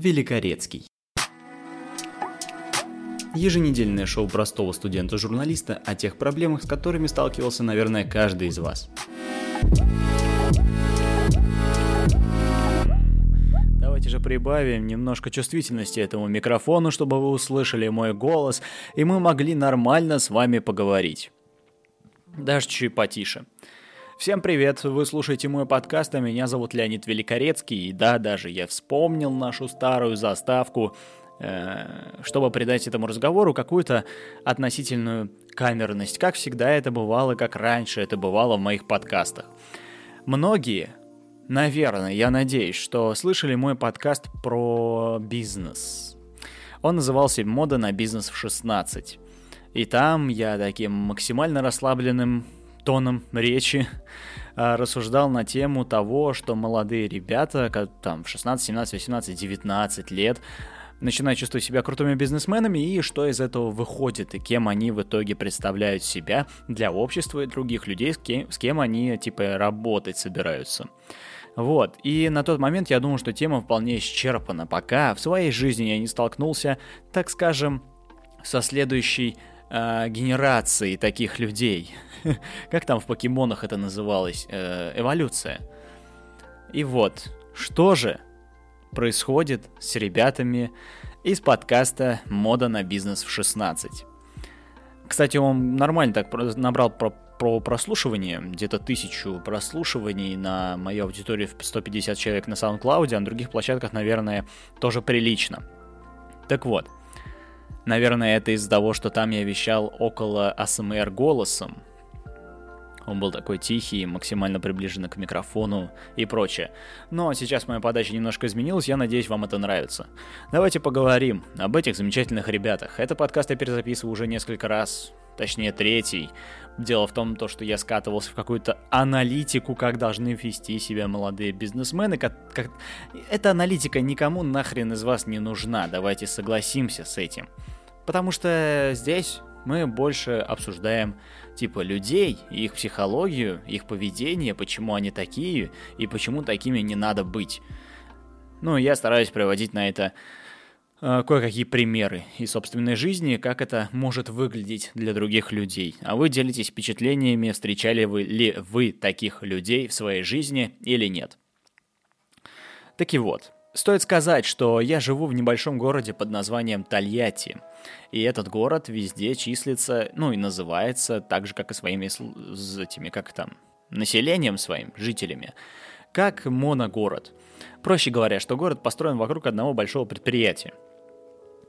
Великорецкий. Еженедельное шоу простого студента-журналиста о тех проблемах, с которыми сталкивался, наверное, каждый из вас. Давайте же прибавим немножко чувствительности этому микрофону, чтобы вы услышали мой голос, и мы могли нормально с вами поговорить. Даже чуть потише. Всем привет, вы слушаете мой подкаст, а меня зовут Леонид Великорецкий, и да, даже я вспомнил нашу старую заставку, чтобы придать этому разговору какую-то относительную камерность. Как всегда это бывало, как раньше это бывало в моих подкастах. Многие, наверное, я надеюсь, что слышали мой подкаст про бизнес. Он назывался «Мода на бизнес в 16». И там я таким максимально расслабленным тоном речи рассуждал на тему того, что молодые ребята, там в 16, 17, 18, 19 лет, начинают чувствовать себя крутыми бизнесменами, и что из этого выходит, и кем они в итоге представляют себя для общества и других людей, с кем они типа работать собираются. Вот, и на тот момент я думал, что тема вполне исчерпана, пока в своей жизни я не столкнулся, так скажем, со следующей генерацией таких людей. Как там в покемонах это называлось? Эволюция. И вот, что же происходит с ребятами из подкаста «Мода на бизнес в 16». Кстати, он нормально так набрал про прослушивание, где-то 1000 прослушиваний на мою аудиторию в 150 человек на SoundCloud, а на других площадках, наверное, тоже прилично. Так вот, наверное, это из-за того, что там я вещал около АСМР голосом. Он был такой тихий, максимально приближен к микрофону и прочее. Но сейчас моя подача немножко изменилась, я надеюсь, вам это нравится. Давайте поговорим об этих замечательных ребятах. Этот подкаст я перезаписываю уже несколько раз, точнее 3. Дело в том, что я скатывался в какую-то аналитику, как должны вести себя молодые бизнесмены. Эта аналитика никому нахрен из вас не нужна, давайте согласимся с этим. Потому что здесь мы больше обсуждаем типа людей, их психологию, их поведение, почему они такие и почему такими не надо быть. Ну, я стараюсь приводить на это кое-какие примеры из собственной жизни, как это может выглядеть для других людей. А вы делитесь впечатлениями, встречали ли вы таких людей в своей жизни или нет. Так и вот. Стоит сказать, что я живу в небольшом городе под названием Тольятти, и этот город везде числится, ну и называется так же, как и своими населением своим, жителями, как моногород. Проще говоря, что город построен вокруг одного большого предприятия.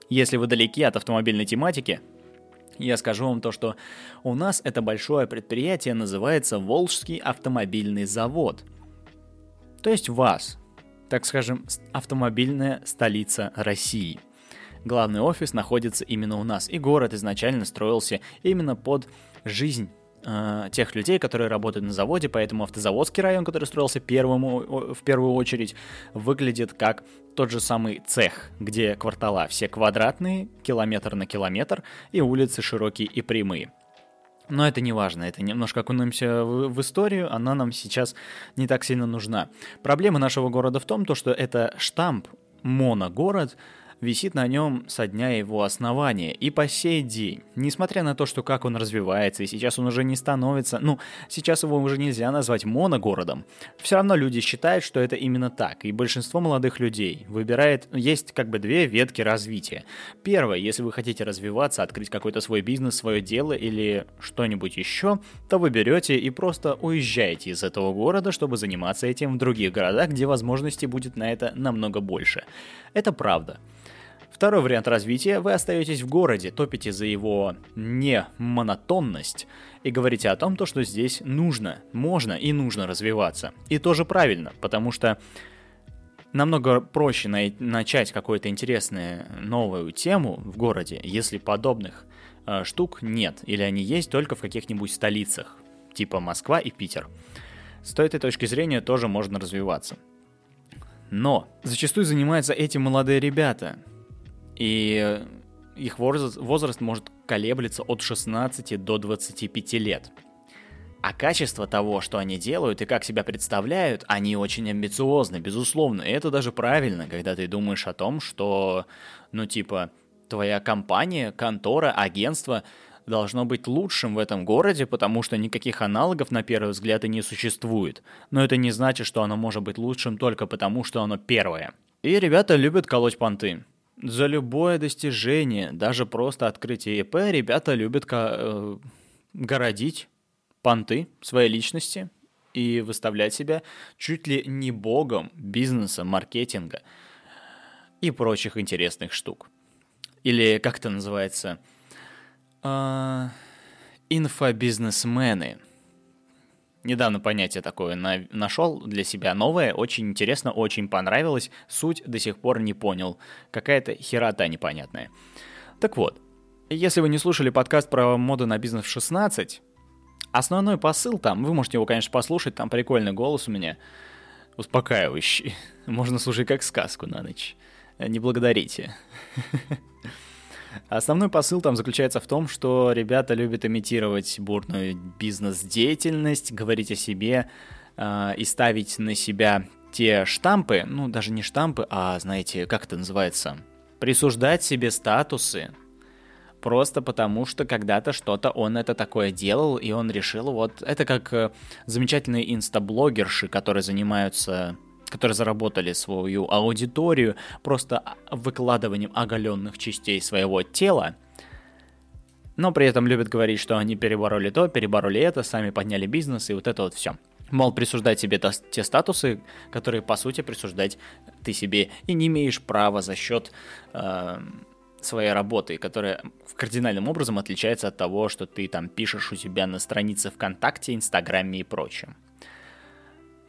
Если вы далеки от автомобильной тематики, я скажу вам то, что у нас это большое предприятие называется Волжский автомобильный завод, то есть ВАЗ. Так скажем, автомобильная столица России. Главный офис находится именно у нас, и город изначально строился именно под жизнь тех людей, которые работают на заводе, поэтому автозаводский район, который строился в первую очередь, выглядит как тот же самый цех, где квартала все квадратные, километр на километр, и улицы широкие и прямые. Но это не важно, это немножко окунемся в историю, она нам сейчас не так сильно нужна. Проблема нашего города в том, что это штамп «моногород», висит на нем со дня его основания и по сей день. Несмотря на то, что как он развивается, и сейчас он уже не становится, сейчас его уже нельзя назвать моногородом, все равно люди считают, что это именно так, и большинство молодых людей выбирает, есть как бы две ветки развития. Первое, если вы хотите развиваться, открыть какой-то свой бизнес, свое дело или что-нибудь еще, то вы берете и просто уезжаете из этого города, чтобы заниматься этим в других городах, где возможностей будет на это намного больше. Это правда. Второй вариант развития – вы остаетесь в городе, топите за его немонотонность и говорите о том, что здесь нужно, можно и нужно развиваться. И тоже правильно, потому что намного проще начать какую-то интересную новую тему в городе, если подобных штук нет, или они есть только в каких-нибудь столицах, типа Москва и Питер. С этой точки зрения тоже можно развиваться. Но зачастую занимаются эти молодые ребята – и их возраст может колеблется от 16 до 25 лет. А качество того, что они делают и как себя представляют, они очень амбициозны, безусловно. И это даже правильно, когда ты думаешь о том, что, твоя компания, контора, агентство должно быть лучшим в этом городе, потому что никаких аналогов, на первый взгляд, и не существует. Но это не значит, что оно может быть лучшим только потому, что оно первое. И ребята любят колоть понты. За любое достижение, даже просто открытие ИП, ребята любят городить понты своей личности и выставлять себя чуть ли не богом бизнеса, маркетинга и прочих интересных штук. Или, как это называется, инфобизнесмены. Недавно понятие такое нашел для себя новое, очень интересно, очень понравилось, суть до сих пор не понял, какая-то херота непонятная. Так вот, если вы не слушали подкаст про моду на бизнес в 16, основной посыл там, вы можете его, конечно, послушать, там прикольный голос у меня, успокаивающий. Можно слушать как сказку на ночь. Не благодарите. Основной посыл там заключается в том, что ребята любят имитировать бурную бизнес-деятельность, говорить о себе и ставить на себя те штампы, даже не штампы, а, как это называется, присуждать себе статусы. Просто потому, что когда-то что-то он это такое делал, и он решил, это как замечательные инстаблогерши, которые заработали свою аудиторию просто выкладыванием оголенных частей своего тела, но при этом любят говорить, что они перебороли то, перебороли это, сами подняли бизнес и все. Мол, присуждать себе те статусы, которые, по сути, присуждать ты себе и не имеешь права за счет своей работы, которая кардинальным образом отличается от того, что ты там пишешь у себя на странице ВКонтакте, Инстаграме и прочем.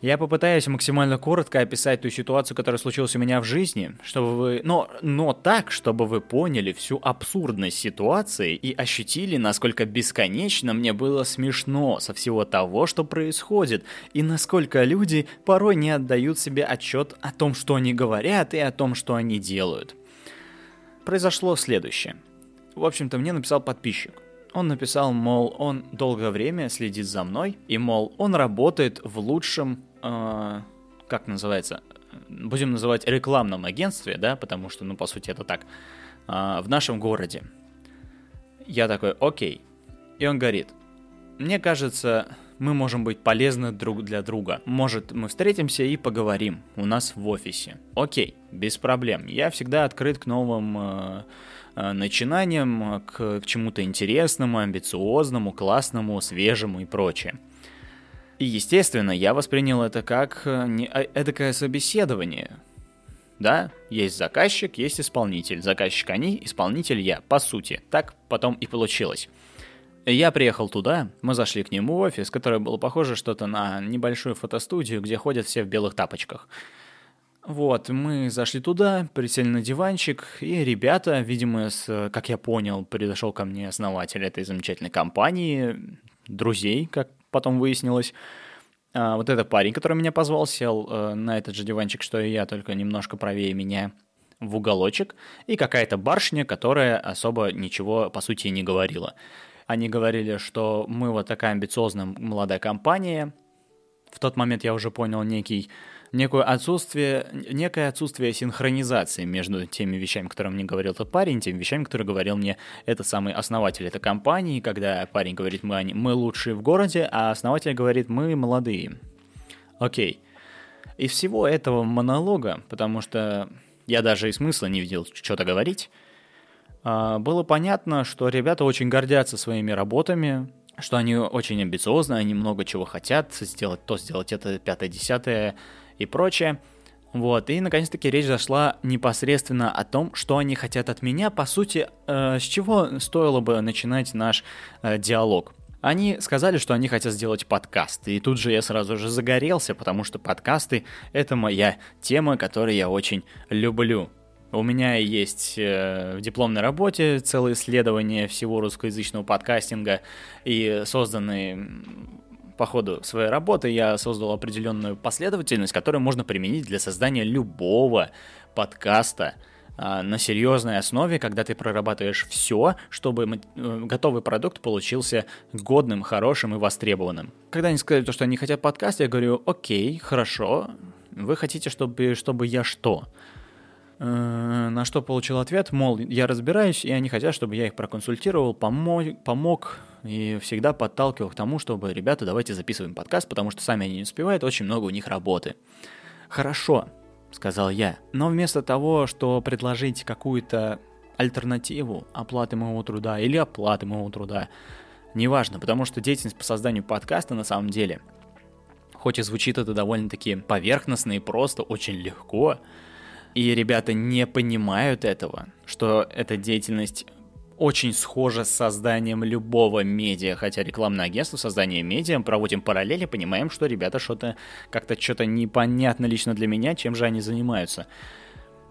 Я попытаюсь максимально коротко описать ту ситуацию, которая случилась у меня в жизни, чтобы вы, но так, чтобы вы поняли всю абсурдность ситуации и ощутили, насколько бесконечно мне было смешно со всего того, что происходит, и насколько люди порой не отдают себе отчет о том, что они говорят, и о том, что они делают. Произошло следующее. В общем-то, мне написал подписчик. Он написал, мол, он долгое время следит за мной, и, мол, он работает в лучшем, будем называть рекламном агентстве, да, потому что, по сути, это так, в нашем городе. Я такой, окей. И он говорит, мне кажется, мы можем быть полезны друг для друга. Может, мы встретимся и поговорим у нас в офисе. Окей, без проблем. Я всегда открыт к новым начинаниям, к чему-то интересному, амбициозному, классному, свежему и прочее. И, естественно, я воспринял это как эдакое собеседование. Да, есть заказчик, есть исполнитель. Заказчик они, исполнитель я, по сути. Так потом и получилось. Я приехал туда, мы зашли к нему в офис, который был похоже что-то на небольшую фотостудию, где ходят все в белых тапочках. Мы зашли туда, присели на диванчик, и ребята, видимо, как я понял, пришел ко мне основатель этой замечательной компании, друзей, как потом выяснилось. Этот парень, который меня позвал, сел на этот же диванчик, что и я, только немножко правее меня в уголочек, и какая-то барышня, которая особо ничего, по сути, не говорила. Они говорили, что мы такая амбициозная молодая компания. В тот момент я уже понял некое отсутствие синхронизации между теми вещами, которые мне говорил тот парень, и теми вещами, которые говорил мне этот самый основатель этой компании, когда парень говорит, мы лучшие в городе, а основатель говорит, мы молодые. Окей. И всего этого монолога, потому что я даже и смысла не видел что-то говорить, было понятно, что ребята очень гордятся своими работами, что они очень амбициозны, они много чего хотят, сделать то, сделать это, 5-10 и прочее. И наконец-таки речь зашла непосредственно о том, что они хотят от меня, по сути, с чего стоило бы начинать наш диалог. Они сказали, что они хотят сделать подкаст, и тут же я сразу же загорелся, потому что подкасты — это моя тема, которую я очень люблю. У меня есть в дипломной работе целое исследование всего русскоязычного подкастинга, и созданный по ходу своей работы я создал определенную последовательность, которую можно применить для создания любого подкаста на серьезной основе, когда ты прорабатываешь все, чтобы готовый продукт получился годным, хорошим и востребованным. Когда они сказали, что они хотят подкаст, я говорю: окей, хорошо, вы хотите, чтобы я что? На что получил ответ, мол, я разбираюсь, и они хотят, чтобы я их проконсультировал, помог и всегда подталкивал к тому, чтобы, ребята, давайте записываем подкаст, потому что сами они не успевают, очень много у них работы. Хорошо, сказал я, но вместо того, что предложить какую-то альтернативу оплаты моего труда или оплаты моего труда, неважно, потому что деятельность по созданию подкаста на самом деле, хоть и звучит это довольно-таки поверхностно и просто, очень легко, и ребята не понимают этого, что эта деятельность очень схожа с созданием любого медиа, хотя рекламное агентство, создание медиа, проводим параллели, понимаем, что ребята что-то, как-то что-то непонятно лично для меня, чем же они занимаются.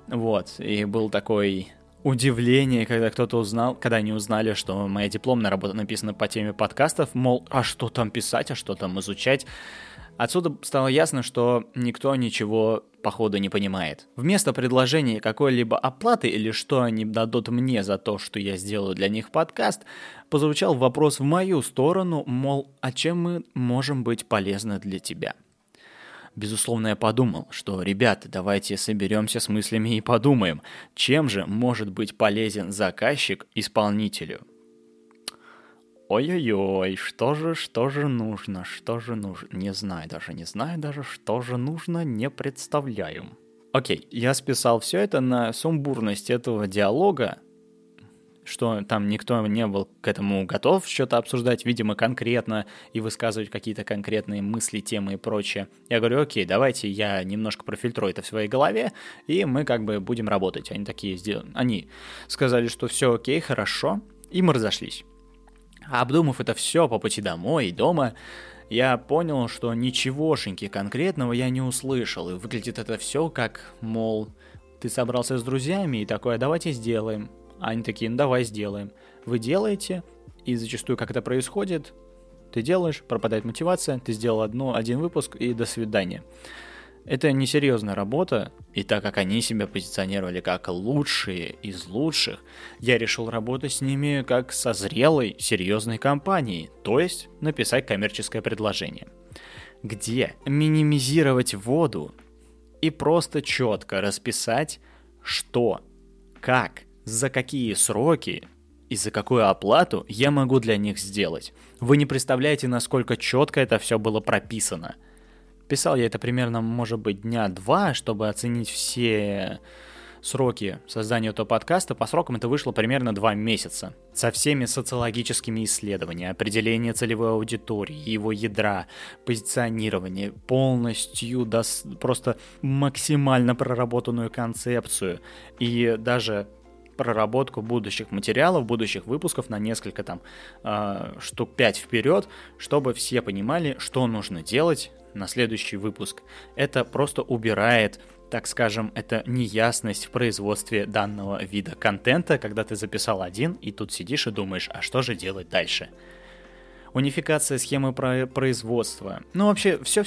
Вот, и был такой... удивление, когда кто-то узнал, когда они узнали, что моя дипломная работа написана по теме подкастов, мол, а что там писать, а что там изучать. Отсюда стало ясно, что никто ничего, походу, не понимает. Вместо предложения какой-либо оплаты или что они дадут мне за то, что я сделаю для них подкаст, прозвучал вопрос в мою сторону, мол, а чем мы можем быть полезны для тебя? Безусловно, я подумал, что, ребята, давайте соберемся с мыслями и подумаем, чем же может быть полезен заказчик исполнителю. Ой-ой-ой, что же нужно, не знаю даже, что же нужно, не представляю. Окей, я списал все это на сумбурность этого диалога, что там никто не был к этому готов что-то обсуждать, видимо, конкретно и высказывать какие-то конкретные мысли, темы и прочее. Я говорю: окей, давайте я немножко профильтрую это в своей голове, и мы как бы будем работать. Они такие сделали. Они сказали, что все окей, хорошо, и мы разошлись. Обдумав это все по пути домой и дома, я понял, что ничегошеньки конкретного я не услышал, и выглядит это все как, мол, ты собрался с друзьями и такое: давайте сделаем. Они такие: ну давай сделаем. Вы делаете, и зачастую как это происходит, ты делаешь, пропадает мотивация, ты сделал один выпуск, и до свидания. Это несерьезная работа, и так как они себя позиционировали как лучшие из лучших, я решил работать с ними как со зрелой, серьезной компанией, то есть написать коммерческое предложение, где минимизировать воду и просто четко расписать, что, как, за какие сроки и за какую оплату я могу для них сделать. Вы не представляете, насколько четко это все было прописано. Писал я это примерно, может быть, дня два, чтобы оценить все сроки создания этого подкаста. По срокам это вышло примерно 2 месяца. Со всеми социологическими исследованиями, определение целевой аудитории, его ядра, позиционирование, полностью просто максимально проработанную концепцию и даже... проработку будущих материалов, будущих выпусков на несколько там штук 5 вперед, чтобы все понимали, что нужно делать на следующий выпуск. Это просто убирает, так скажем, это неясность в производстве данного вида контента, когда ты записал один и тут сидишь и думаешь, а что же делать дальше? Унификация схемы производства. Ну вообще все.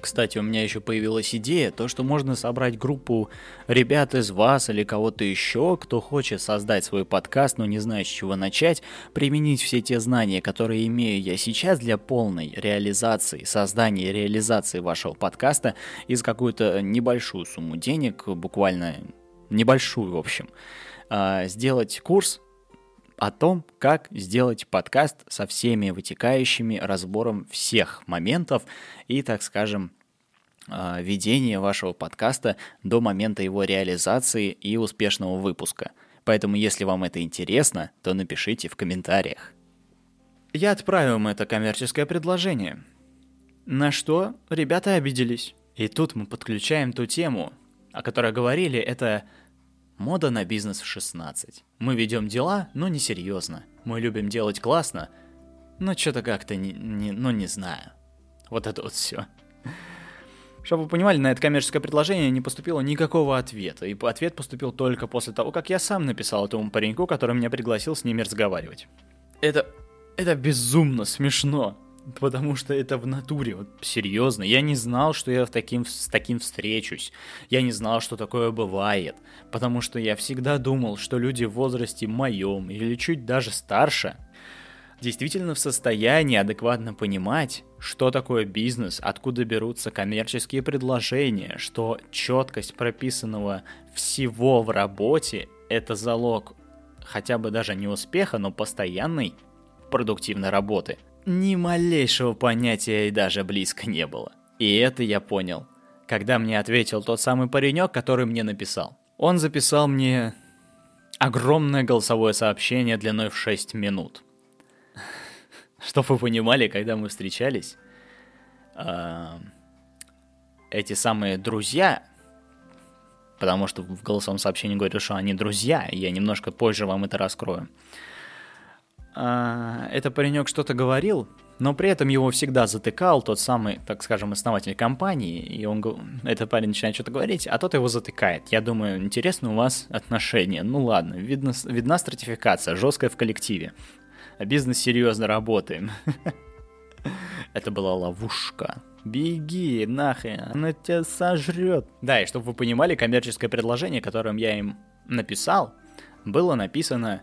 Кстати, у меня еще появилась идея, то, что можно собрать группу ребят из вас или кого-то еще, кто хочет создать свой подкаст, но не знает, с чего начать, применить все те знания, которые имею я сейчас для полной реализации, создания и реализации вашего подкаста и за какую-то небольшую сумму денег, буквально небольшую, в общем, сделать курс о том, как сделать подкаст со всеми вытекающими, разбором всех моментов и, так скажем, ведение вашего подкаста до момента его реализации и успешного выпуска. Поэтому, если вам это интересно, то напишите в комментариях. Я отправил им это коммерческое предложение, на что ребята обиделись. И тут мы подключаем ту тему, о которой говорили, это... мода на бизнес в 16. Мы ведем дела, но не серьезно. Мы любим делать классно, но что-то как-то не знаю. Вот это вот все. Чтобы вы понимали, на это коммерческое предложение не поступило никакого ответа. И ответ поступил только после того, как я сам написал этому пареньку, который меня пригласил с ними разговаривать. Это безумно смешно. Потому что это в натуре, вот серьезно. Я не знал, что я с таким встречусь. Я не знал, что такое бывает. Потому что я всегда думал, что люди в возрасте моем или чуть даже старше действительно в состоянии адекватно понимать, что такое бизнес, откуда берутся коммерческие предложения, что четкость прописанного всего в работе – это залог хотя бы даже не успеха, но постоянной продуктивной работы. Ни малейшего понятия и даже близко не было. И это я понял, когда мне ответил тот самый паренек, который мне написал. Он записал мне огромное голосовое сообщение длиной в 6 минут. Чтоб вы понимали, когда мы встречались, эти самые друзья, потому что в голосовом сообщении говорят, что они друзья, я немножко позже вам это раскрою. Это паренек что-то говорил, но при этом его всегда затыкал тот самый, так скажем, основатель компании, и этот парень начинает что-то говорить, а тот его затыкает. Я думаю, интересно у вас отношения. Ну ладно, видна стратификация, жесткая в коллективе. Бизнес серьезно работаем. Это была ловушка. Беги нахрен, она тебя сожрет. Да, и чтобы вы понимали, коммерческое предложение, которым я им написал, было написано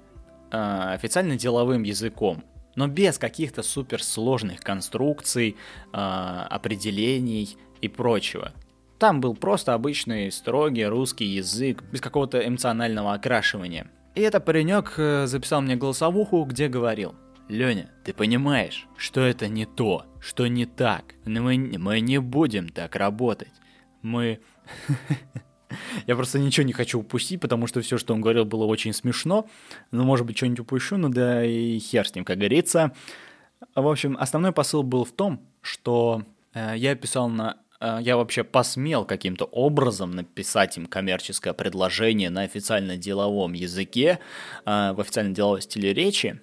официально деловым языком, но без каких-то суперсложных конструкций, определений и прочего. Там был просто обычный строгий русский язык, без какого-то эмоционального окрашивания. И этот паренек записал мне голосовуху, где говорил: «Леня, ты понимаешь, что это не то, что не так. Мы не будем так работать. Мы...» Я просто ничего не хочу упустить, потому что все, что он говорил, было очень смешно. Ну, может быть, что-нибудь упущу, но да и хер с ним, как говорится. В общем, основной посыл был в том, что я вообще посмел каким-то образом написать им коммерческое предложение на официально-деловом языке, в официально-деловом стиле речи.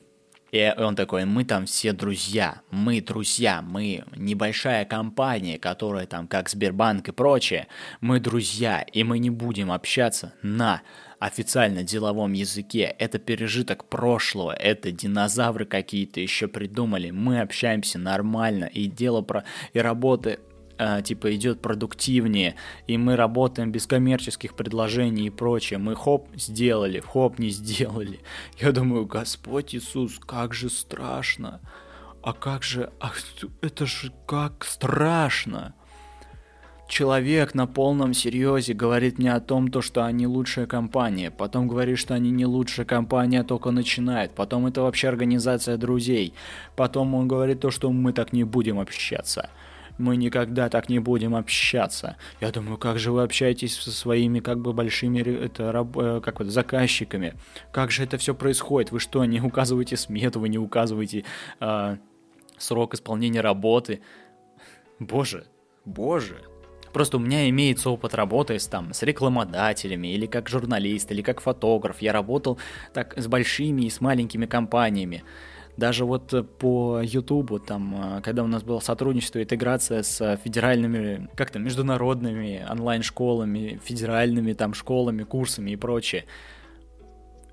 И он такой: мы там все друзья, мы небольшая компания, которая там как Сбербанк и прочее, мы друзья, и мы не будем общаться на официально-деловом языке, это пережиток прошлого, это динозавры какие-то еще придумали, мы общаемся нормально, и работа идет продуктивнее, и мы работаем без коммерческих предложений и прочее. Мы хоп сделали, хоп не сделали. Я думаю: Господь Иисус, как же страшно. Это же как страшно. Человек на полном серьезе говорит мне о том, что они лучшая компания, потом говорит, что они не лучшая компания, только начинает, потом это вообще организация друзей, потом он говорит то, что мы так не будем общаться. Мы никогда так не будем общаться. Я думаю, как же вы общаетесь со своими большими заказчиками? Как же это все происходит? Вы что, не указываете смету, вы не указываете срок исполнения работы? Боже. Просто у меня имеется опыт работы с рекламодателями, или как журналист, или как фотограф. Я работал так с большими и с маленькими компаниями. Даже по Ютубу, когда у нас было сотрудничество, интеграция с федеральными, международными онлайн-школами, федеральными школами, курсами и прочее.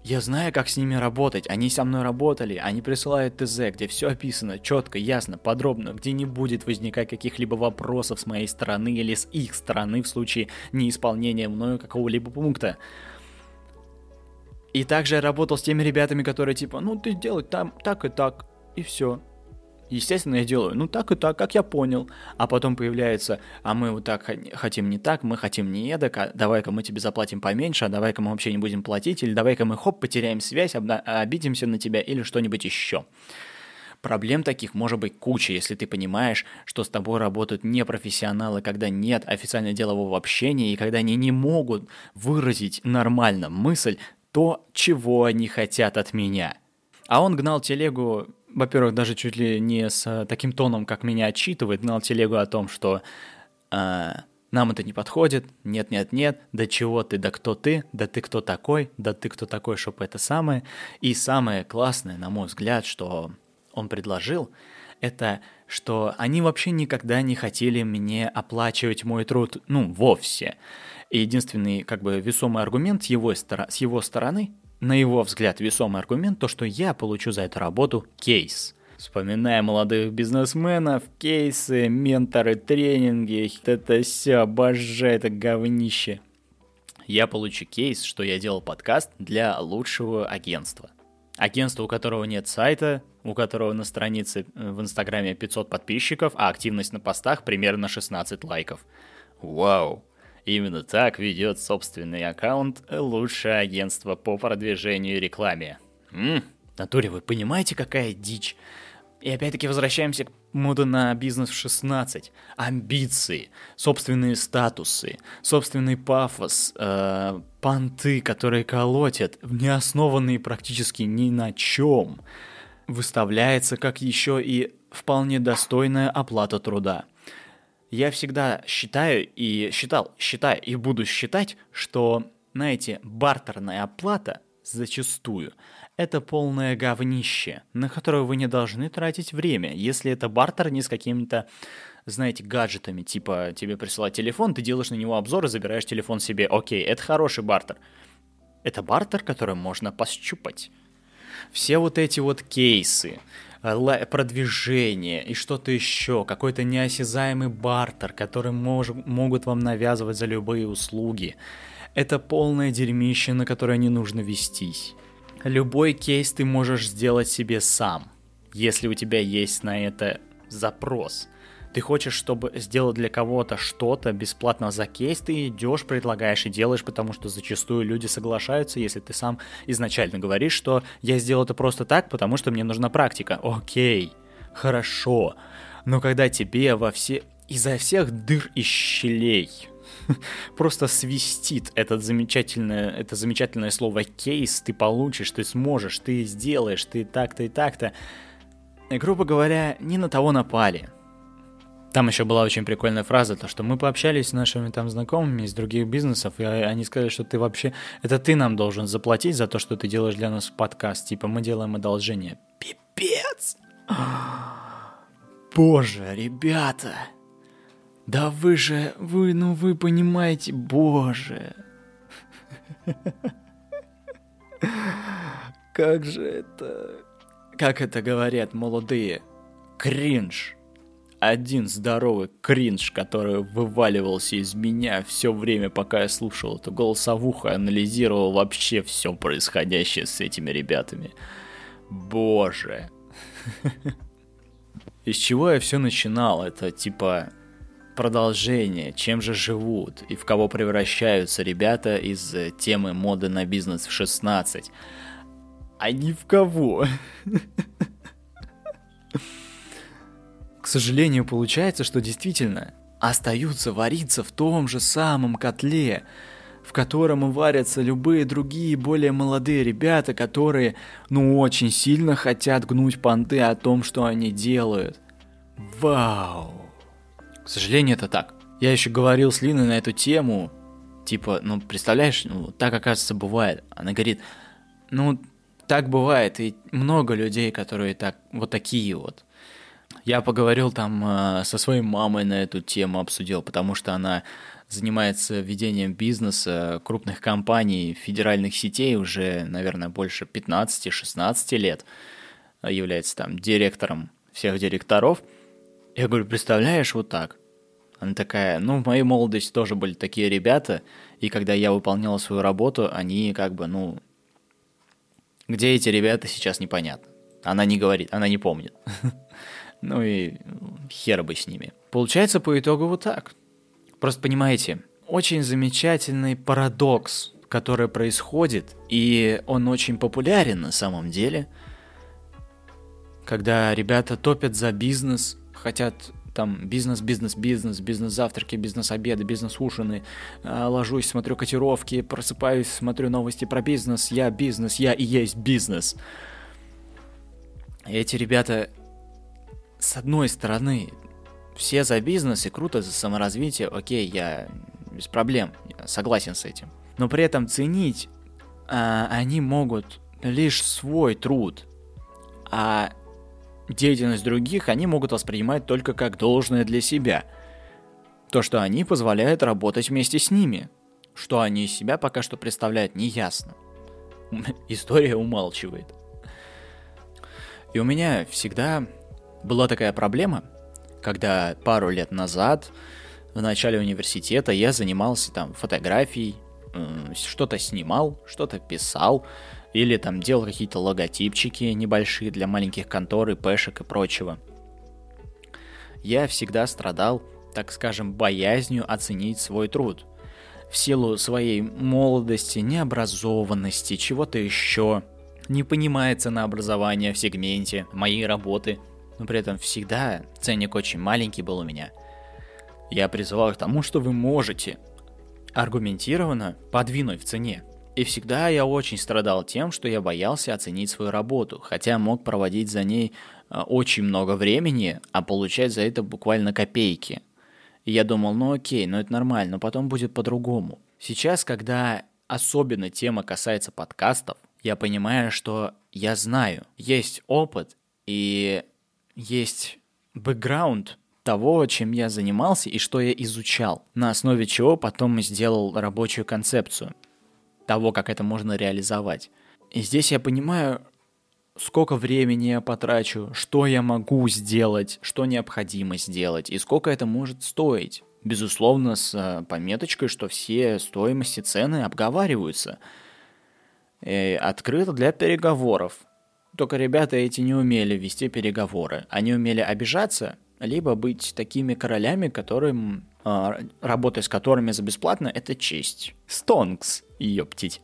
Я знаю, как с ними работать. Они со мной работали, они присылают ТЗ, где все описано четко, ясно, подробно, где не будет возникать каких-либо вопросов с моей стороны или с их стороны в случае неисполнения мною какого-либо пункта. И также я работал с теми ребятами, которые ты делай там так и так, и все. Естественно, я делаю так и так, как я понял. А потом появляется: а мы так хотим не так, мы хотим не эдак, а давай-ка мы тебе заплатим поменьше, а давай-ка мы вообще не будем платить, или давай-ка мы потеряем связь, обидимся на тебя или что-нибудь еще. Проблем таких может быть куча, если ты понимаешь, что с тобой работают непрофессионалы, когда нет официально-делового общения и когда они не могут выразить нормально мысль, то, чего они хотят от меня. А он гнал телегу, во-первых, даже чуть ли не с таким тоном, как меня отчитывает, гнал телегу о том, что нам это не подходит, нет, да чего ты, да кто ты, да ты кто такой, чтобы это самое. И самое классное, на мой взгляд, что он предложил, это что они вообще никогда не хотели мне оплачивать мой труд, вовсе. И единственный весомый аргумент с его стороны, на его взгляд весомый аргумент, то, что я получу за эту работу кейс. Вспоминая молодых бизнесменов, кейсы, менторы, тренинги, это все, обожаю это говнище. Я получу кейс, что я делал подкаст для лучшего агентства. Агентство, у которого нет сайта, у которого на странице в Инстаграме 500 подписчиков, а активность на постах примерно 16 лайков. Вау! Именно так ведет собственный аккаунт лучшее агентство по продвижению и рекламе. В натуре вы понимаете, какая дичь? И опять-таки возвращаемся к моду на бизнес в 16. Амбиции, собственные статусы, собственный пафос, понты, которые колотят, не основанные практически ни на чем, выставляется как еще и вполне достойная оплата труда. Я всегда считаю и буду считать, что, знаете, бартерная оплата зачастую это полное говнище, на которое вы не должны тратить время, если это бартер не с какими-то, знаете, гаджетами, типа тебе присылают телефон, ты делаешь на него обзор и забираешь телефон себе. Окей, это хороший бартер. Это бартер, который можно пощупать. Все вот эти вот кейсы, продвижение и что-то еще, какой-то неосязаемый бартер, который могут вам навязывать за любые услуги, это полное дерьмище, на которое не нужно вестись. Любой кейс ты можешь сделать себе сам, если у тебя есть на это запрос. Ты хочешь, чтобы сделать для кого-то что-то бесплатно за кейс, ты идешь, предлагаешь и делаешь, потому что зачастую люди соглашаются, если ты сам изначально говоришь, что я сделал это просто так, потому что мне нужна практика. Окей, хорошо, но когда тебе изо всех дыр и щелей просто свистит это замечательное слово «кейс», ты получишь, ты сможешь, ты сделаешь, ты так-то и так-то. И, грубо говоря, не на того напали. Там еще была очень прикольная фраза, то, что мы пообщались с нашими там знакомыми из других бизнесов, и они сказали, что ты вообще... Это ты нам должен заплатить за то, что ты делаешь для нас подкаст. Типа мы делаем одолжение. Пипец! Боже, ребята! Да вы же, вы понимаете, боже. Как же это... Как это говорят молодые? Кринж. Один здоровый кринж, который вываливался из меня все время, пока я слушал эту голосовуху, анализировал вообще все происходящее с этими ребятами. Боже. Из чего я все начинал? Это типа... Продолжение, чем же живут и в кого превращаются ребята из темы моды на бизнес в 16. А ни в кого. К сожалению, получается, что действительно остаются вариться в том же самом котле, в котором варятся любые другие, более молодые ребята, которые, очень сильно хотят гнуть понты о том, что они делают. Вау! К сожалению, это так. Я еще говорил с Линой на эту тему, типа, представляешь, так, оказывается, бывает. Она говорит, так бывает, и много людей, которые так, вот такие вот. Я поговорил там со своей мамой на эту тему, обсудил, потому что она занимается ведением бизнеса крупных компаний, федеральных сетей уже, наверное, больше 15-16 лет, является там директором всех директоров. Я говорю, представляешь, вот так. Она такая, в моей молодости тоже были такие ребята, и когда я выполнял свою работу, они как бы, где эти ребята, сейчас непонятно. Она не говорит, она не помнит. И хер бы с ними. Получается, по итогу вот так. Просто понимаете, очень замечательный парадокс, который происходит, и он очень популярен на самом деле, когда ребята топят за бизнес, хотят там бизнес, бизнес-завтраки, бизнес-обеды, бизнес-ужины. Ложусь, смотрю котировки, просыпаюсь, смотрю новости про бизнес, я и есть бизнес. И эти ребята, с одной стороны, все за бизнес и круто, за саморазвитие. Окей, я без проблем, я согласен с этим. Но при этом ценить они могут лишь свой труд, а деятельность других они могут воспринимать только как должное для себя. То, что они позволяют работать вместе с ними. Что они из себя пока что представляют, неясно. История умалчивает. И у меня всегда была такая проблема, когда пару лет назад, в начале университета, я занимался там фотографией, что-то снимал, что-то писал, или там делал какие-то логотипчики небольшие для маленьких контор, ИПшек и прочего. Я всегда страдал, так скажем, боязнью оценить свой труд. В силу своей молодости, необразованности, чего-то еще. Не понимая ценообразования в сегменте моей работы, но при этом всегда ценник очень маленький был у меня. Я призывал к тому, что вы можете аргументированно подвинуть в цене. И всегда я очень страдал тем, что я боялся оценить свою работу, хотя мог проводить за ней очень много времени, а получать за это буквально копейки. И я думал, ну окей, ну это нормально, но потом будет по-другому. Сейчас, когда особенно тема касается подкастов, я понимаю, что я знаю, есть опыт и есть бэкграунд того, чем я занимался и что я изучал, на основе чего потом сделал рабочую концепцию того, как это можно реализовать. И здесь я понимаю, сколько времени я потрачу, что я могу сделать, что необходимо сделать и сколько это может стоить. Безусловно, с пометочкой, что все стоимости, цены обговариваются. И открыто для переговоров. Только ребята эти не умели вести переговоры. Они умели обижаться, либо быть такими королями, которым, работая с которыми за бесплатно, это честь. Стонгс, ёптить.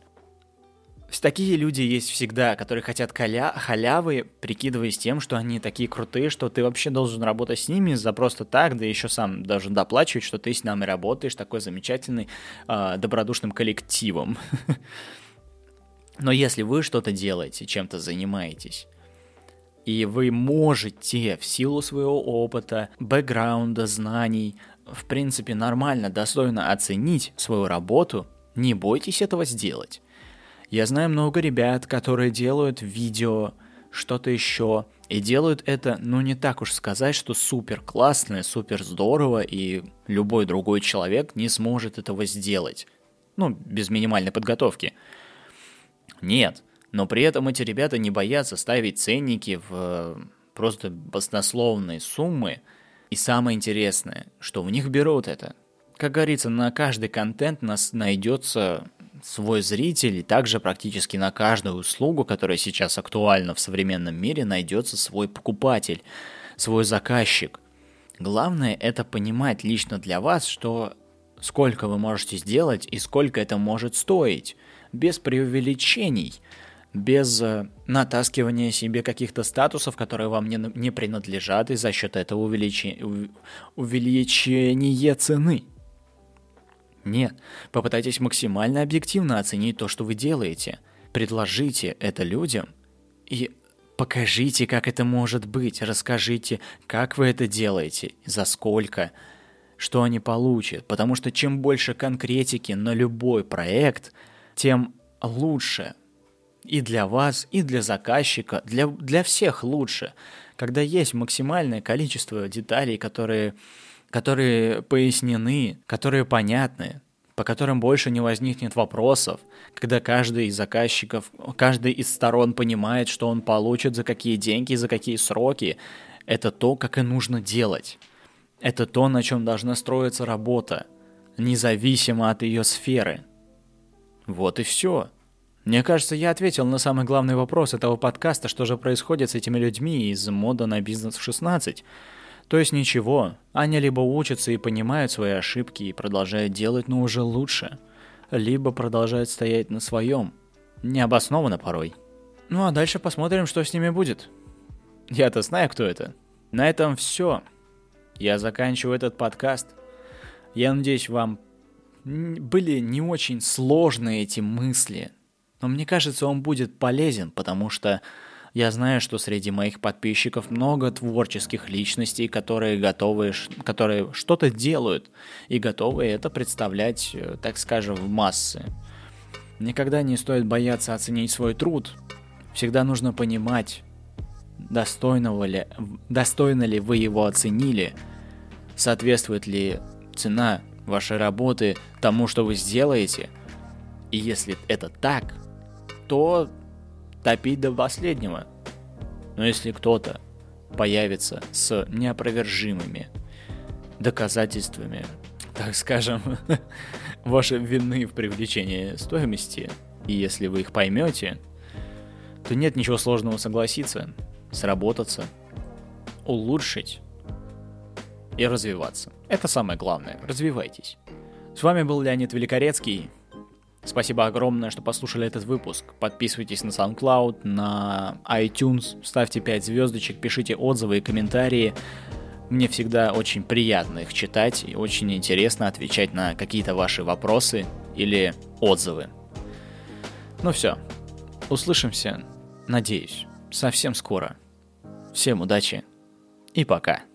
Такие люди есть всегда, которые хотят халявы, прикидываясь тем, что они такие крутые, что ты вообще должен работать с ними за просто так, да еще сам должен доплачивать, что ты с нами работаешь, такой замечательный, добродушным коллективом. Но если вы что-то делаете, чем-то занимаетесь, и вы можете в силу своего опыта, бэкграунда, знаний, в принципе, нормально, достойно оценить свою работу, не бойтесь этого сделать. Я знаю много ребят, которые делают видео, что-то еще, и делают это, ну не так уж сказать, что супер классно, супер здорово, и любой другой человек не сможет этого сделать. Ну, без минимальной подготовки. Нет, но при этом эти ребята не боятся ставить ценники в просто баснословные суммы. И самое интересное, что у них берут это. Как говорится, на каждый контент нас найдется свой зритель, и также практически на каждую услугу, которая сейчас актуальна в современном мире, найдется свой покупатель, свой заказчик. Главное это понимать лично для вас, что сколько вы можете сделать и сколько это может стоить, без преувеличений, без натаскивания себе каких-то статусов, которые вам не принадлежат, и за счет этого увеличения цены. Нет, попытайтесь максимально объективно оценить то, что вы делаете. Предложите это людям и покажите, как это может быть. Расскажите, как вы это делаете, за сколько, что они получат. Потому что чем больше конкретики на любой проект, тем лучше. И для вас, и для заказчика, для всех лучше. Когда есть максимальное количество деталей, которые пояснены, которые понятны, по которым больше не возникнет вопросов, когда каждый из заказчиков, каждый из сторон понимает, что он получит, за какие деньги, за какие сроки. Это то, как и нужно делать. Это то, на чем должна строиться работа, независимо от ее сферы. Вот и все. Мне кажется, я ответил на самый главный вопрос этого подкаста, что же происходит с этими людьми из «Мода на бизнес в 16». То есть ничего, они либо учатся и понимают свои ошибки и продолжают делать, но уже лучше, либо продолжают стоять на своем, необоснованно порой. Ну а дальше посмотрим, что с ними будет. Я-то знаю, кто это. На этом все. Я заканчиваю этот подкаст. Я надеюсь, вам были не очень сложные эти мысли, но мне кажется, он будет полезен, потому что я знаю, что среди моих подписчиков много творческих личностей, которые что-то делают и готовы это представлять, так скажем, в массы. Никогда не стоит бояться оценить свой труд. Всегда нужно понимать, достойно ли вы его оценили, соответствует ли цена вашей работы тому, что вы сделаете. И если это так, то топить до последнего. Но если кто-то появится с неопровержимыми доказательствами, так скажем, вашей вины в привлечении стоимости, и если вы их поймете, то нет ничего сложного согласиться, сработаться, улучшить и развиваться. Это самое главное. Развивайтесь. С вами был Леонид Великорецкий. Спасибо огромное, что послушали этот выпуск. Подписывайтесь на SoundCloud, на iTunes, ставьте 5 звездочек, пишите отзывы и комментарии. Мне всегда очень приятно их читать и очень интересно отвечать на какие-то ваши вопросы или отзывы. Ну все, услышимся, надеюсь, совсем скоро. Всем удачи и пока.